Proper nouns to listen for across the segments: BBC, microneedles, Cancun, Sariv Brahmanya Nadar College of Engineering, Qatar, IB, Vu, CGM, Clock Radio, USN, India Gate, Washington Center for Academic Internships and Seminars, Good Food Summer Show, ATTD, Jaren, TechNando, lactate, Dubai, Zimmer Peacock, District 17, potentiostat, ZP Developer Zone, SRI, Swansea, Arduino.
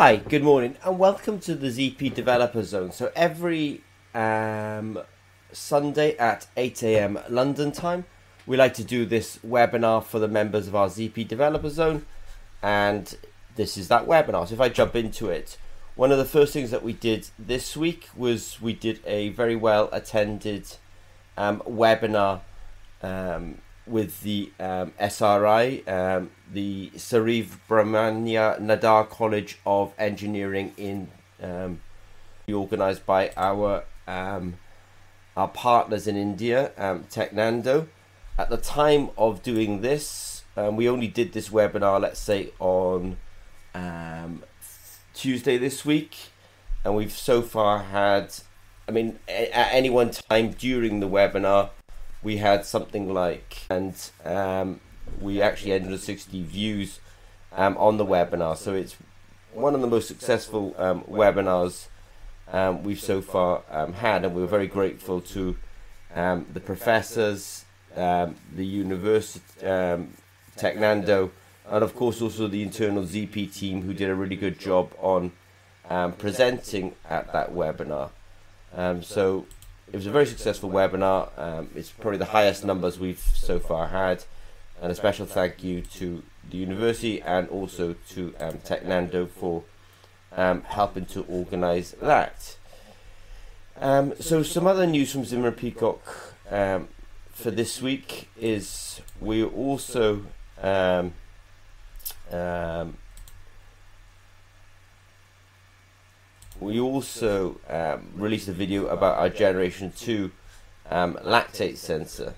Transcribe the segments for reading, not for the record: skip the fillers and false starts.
Hi, good morning and welcome to the ZP Developer Zone. So every Sunday at 8 AM London time, we like to do this webinar for the members of our ZP Developer Zone, and this is that webinar. So if I jump into it, one of the first things that we did this week was we did a very well attended webinar with the SRI, the Sariv Brahmanya Nadar College of Engineering in organized by our partners in India, TechNando. At the time of doing this, we only did this webinar, let's say, on Tuesday this week, and we've so far had, I mean, at any one time during the webinar, we had something like, and we actually had 160 views on the webinar. So it's one of the most successful webinars we've so far had, and we're very grateful to the professors, the university, TechNando, and of course also the internal ZP team who did a really good job on presenting at that webinar. So it was a very successful webinar. It's probably the highest numbers we've so far had, and a special thank you to the university and also to TechNando for helping to organize that. So some other news from Zimmer Peacock for this week is we also released a video about our Generation 2 lactate sensor.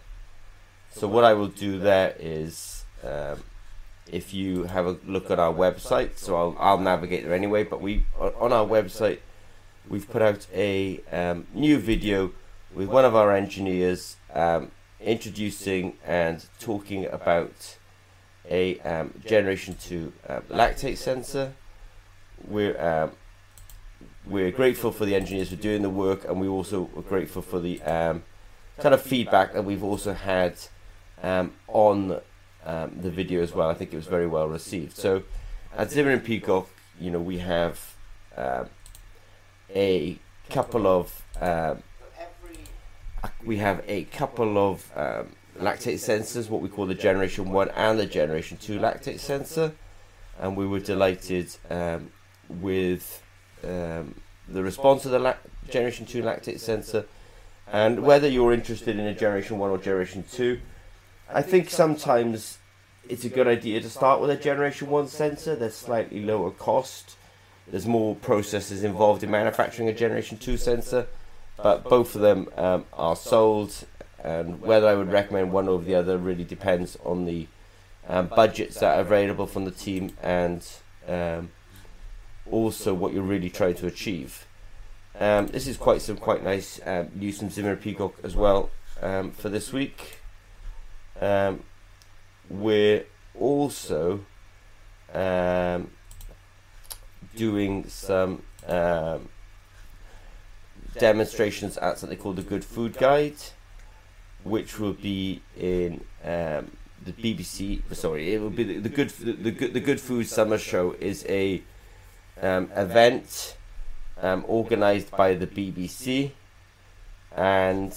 So what I will do there is, if you have a look at our website, so I'll navigate there anyway, but we on our website we've put out a new video with one of our engineers introducing and talking about a Generation 2 lactate sensor. We're grateful for the engineers for doing the work, and we also are grateful for the kind of feedback that we've also had on the video as well. I think it was very well received. So at Zimmer and Peacock, you know, we have a couple of lactate sensors, what we call the Generation 1 and the Generation 2 lactate sensor, and we were delighted with the response of the Generation 2 lactate sensor. And whether you're interested in a Generation 1 or Generation 2, I think sometimes it's a good idea to start with a Generation 1 sensor. That's slightly lower cost. There's more processes involved in manufacturing a Generation 2 sensor, but both of them are sold, and whether I would recommend one over the other really depends on the budgets that are available from the team, and also what you're really trying to achieve. This is quite nice news from Zimmer Peacock as well for this week. We're also doing some demonstrations at something called the Good Food Guide, which will be in the BBC. Sorry, it will be the Good Food Summer Show is a event organised by the BBC, and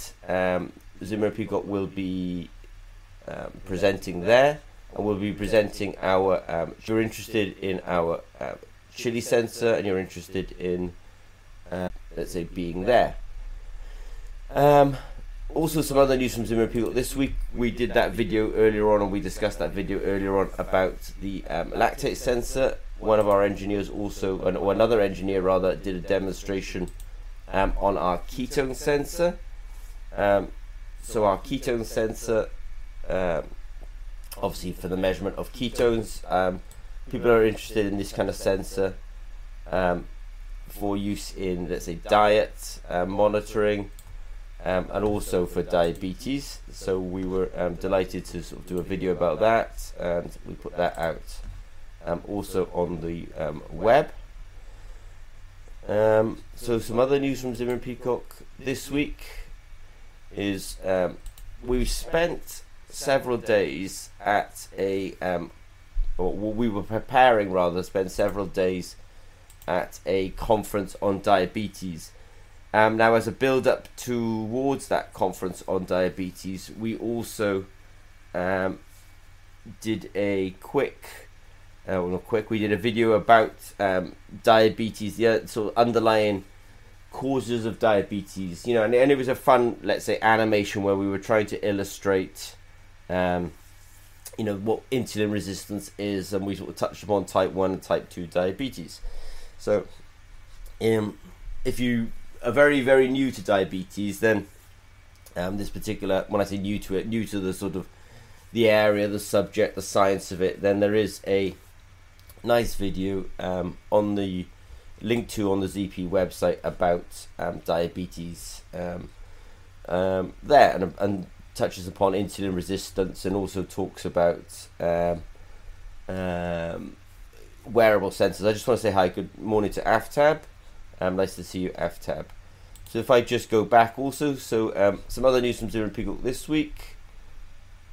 Zimmer Peacock will be presenting there, and we'll be presenting our if you're interested in our chili sensor and you're interested in let's say being there. Also some other news from Zimmer Peacock this week. We did that video earlier on, and we discussed that video earlier on about the lactate sensor. One of our engineers also, or another engineer rather, did a demonstration on our ketone sensor. So our ketone sensor, obviously for the measurement of ketones, people are interested in this kind of sensor for use in, let's say, diet monitoring, and also for diabetes. So we were delighted to sort of do a video about that, and we put that out also on the web. So some other news from Zimmer Peacock this week is we've spent several days at a, or we were preparing rather, spend several days at a conference on diabetes. Now, as a build-up towards that conference on diabetes, we also did a quick, we did a video about diabetes, the sort of underlying causes of diabetes, you know, and it was a fun, let's say, animation where we were trying to illustrate, you know, what insulin resistance is, and we sort of touched upon type 1 and type 2 diabetes. So, if you are very, very new to diabetes, then this particular, when I say new to it, new to the sort of the area, the subject, the science of it, then there is a nice video on the link to on the ZP website about diabetes there, and touches upon insulin resistance, and also talks about wearable sensors. I just want to say hi, good morning to Aftab. Nice to see you, Aftab. So if I just go back also, so some other news from Zimmer Peacock this week.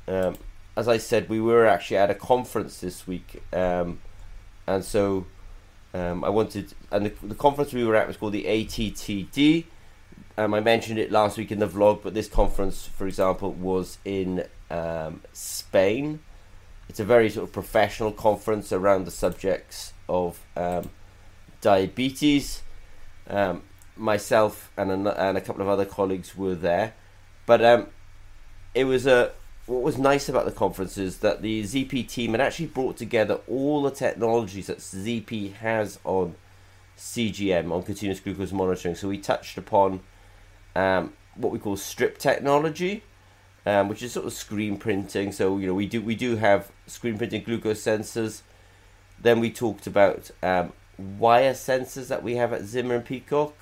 As I said, we were actually at a conference this week, and so I wanted, and the conference we were at was called the ATTD. I mentioned it last week in the vlog, but this conference, for example, was in Spain. It's a very sort of professional conference around the subjects of diabetes. Myself and a couple of other colleagues were there, but it was a. What was nice about the conference is that the ZP team had actually brought together all the technologies that ZP has on CGM, on continuous glucose monitoring. So we touched upon what we call strip technology, which is sort of screen printing. So, you know, we do have screen printing glucose sensors. Then we talked about wire sensors that we have at Zimmer and Peacock.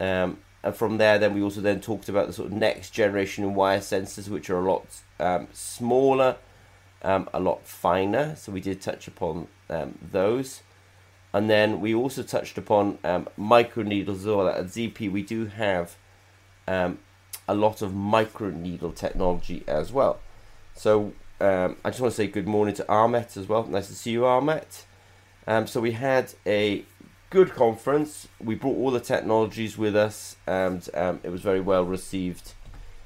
And from there, then we also then talked about the sort of next generation in wire sensors, which are a lot smaller, a lot finer. So we did touch upon those, and then we also touched upon microneedles as well. At ZP, we do have a lot of microneedle technology as well. So I just want to say good morning to Armet as well. Nice to see you, Armet. So we had a good conference. We brought all the technologies with us, and it was very well received.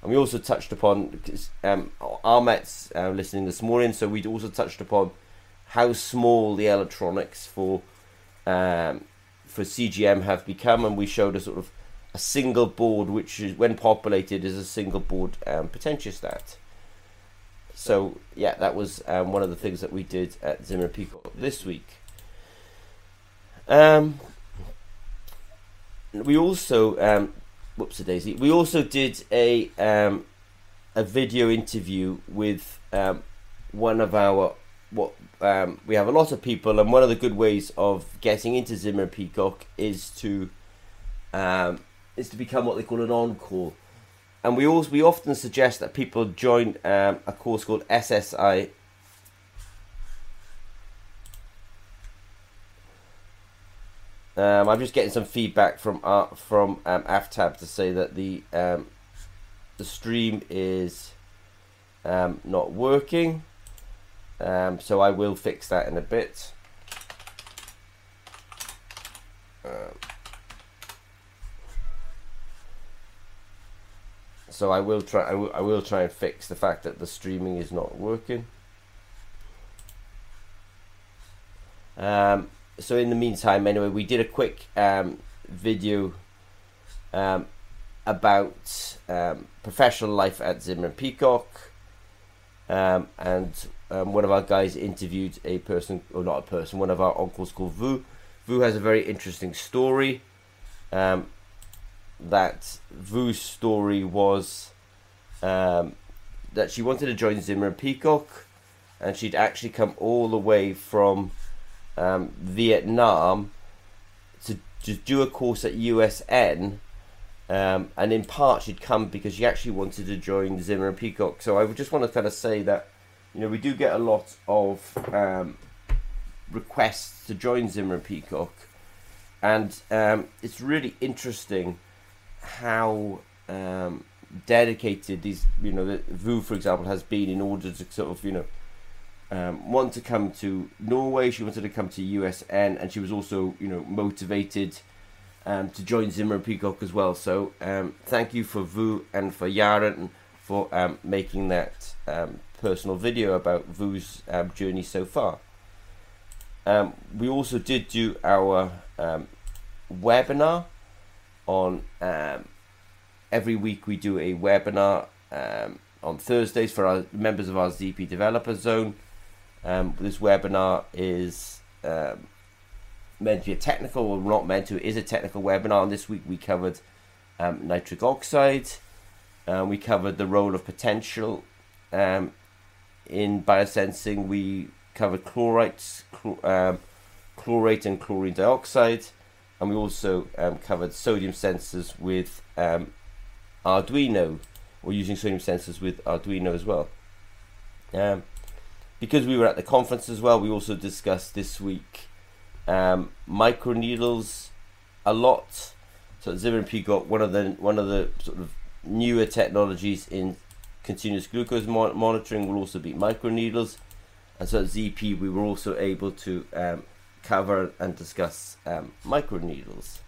And we also touched upon Armet's listening this morning, so we'd also touched upon how small the electronics for CGM have become, and we showed a sort of a single board, which is, when populated, is a single board potentiostat. So yeah, that was one of the things that we did at Zimmer Peacock this week. We also whoops-a-daisy. We also did a video interview with one of our we have a lot of people, and one of the good ways of getting into Zimmer Peacock is to become what they call an on-call, and we often suggest that people join a course called SRI. I'm just getting some feedback from Aftab to say that the stream is not working, so I will fix that in a bit. So I will try. I will try and fix the fact that the streaming is not working. So in the meantime, anyway, we did a quick video about professional life at Zimmer Peacock, and one of our guys interviewed a person, or not a person, one of our uncles called Vu. Vu has a very interesting story. That Vu's story was that she wanted to join Zimmer Peacock, and she'd actually come all the way from Vietnam to do a course at USN, and in part she'd come because she actually wanted to join Zimmer Peacock. So I would just want to kind of say that, you know, we do get a lot of requests to join Zimmer Peacock, and it's really interesting how dedicated these, you know, Vu, for example, has been in order to sort of, you know, wanted to come to Norway, she wanted to come to USN, and she was also, you know, motivated to join Zimmer Peacock as well. So thank you for Vu and for Jaren for making that personal video about Vu's journey so far. We also did do our webinar on every week we do a webinar on Thursdays for our members of our ZP Developer Zone. This webinar is meant to be a technical, or not meant to, it is a technical webinar, and this week we covered nitric oxide, we covered the role of potential in biosensing, we covered chlorites, chlorate and chlorine dioxide, and we also covered sodium sensors with Arduino, or using sodium sensors with Arduino as well. Because we were at the conference as well, we also discussed this week microneedles a lot. So Zimmer Peacock, one of the sort of newer technologies in continuous glucose monitoring will also be microneedles, and so at ZP we were also able to cover and discuss microneedles.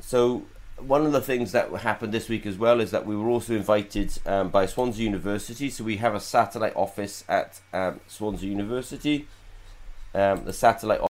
So one of the things that happened this week as well is that we were also invited by Swansea University. So we have a satellite office at Swansea University. The satellite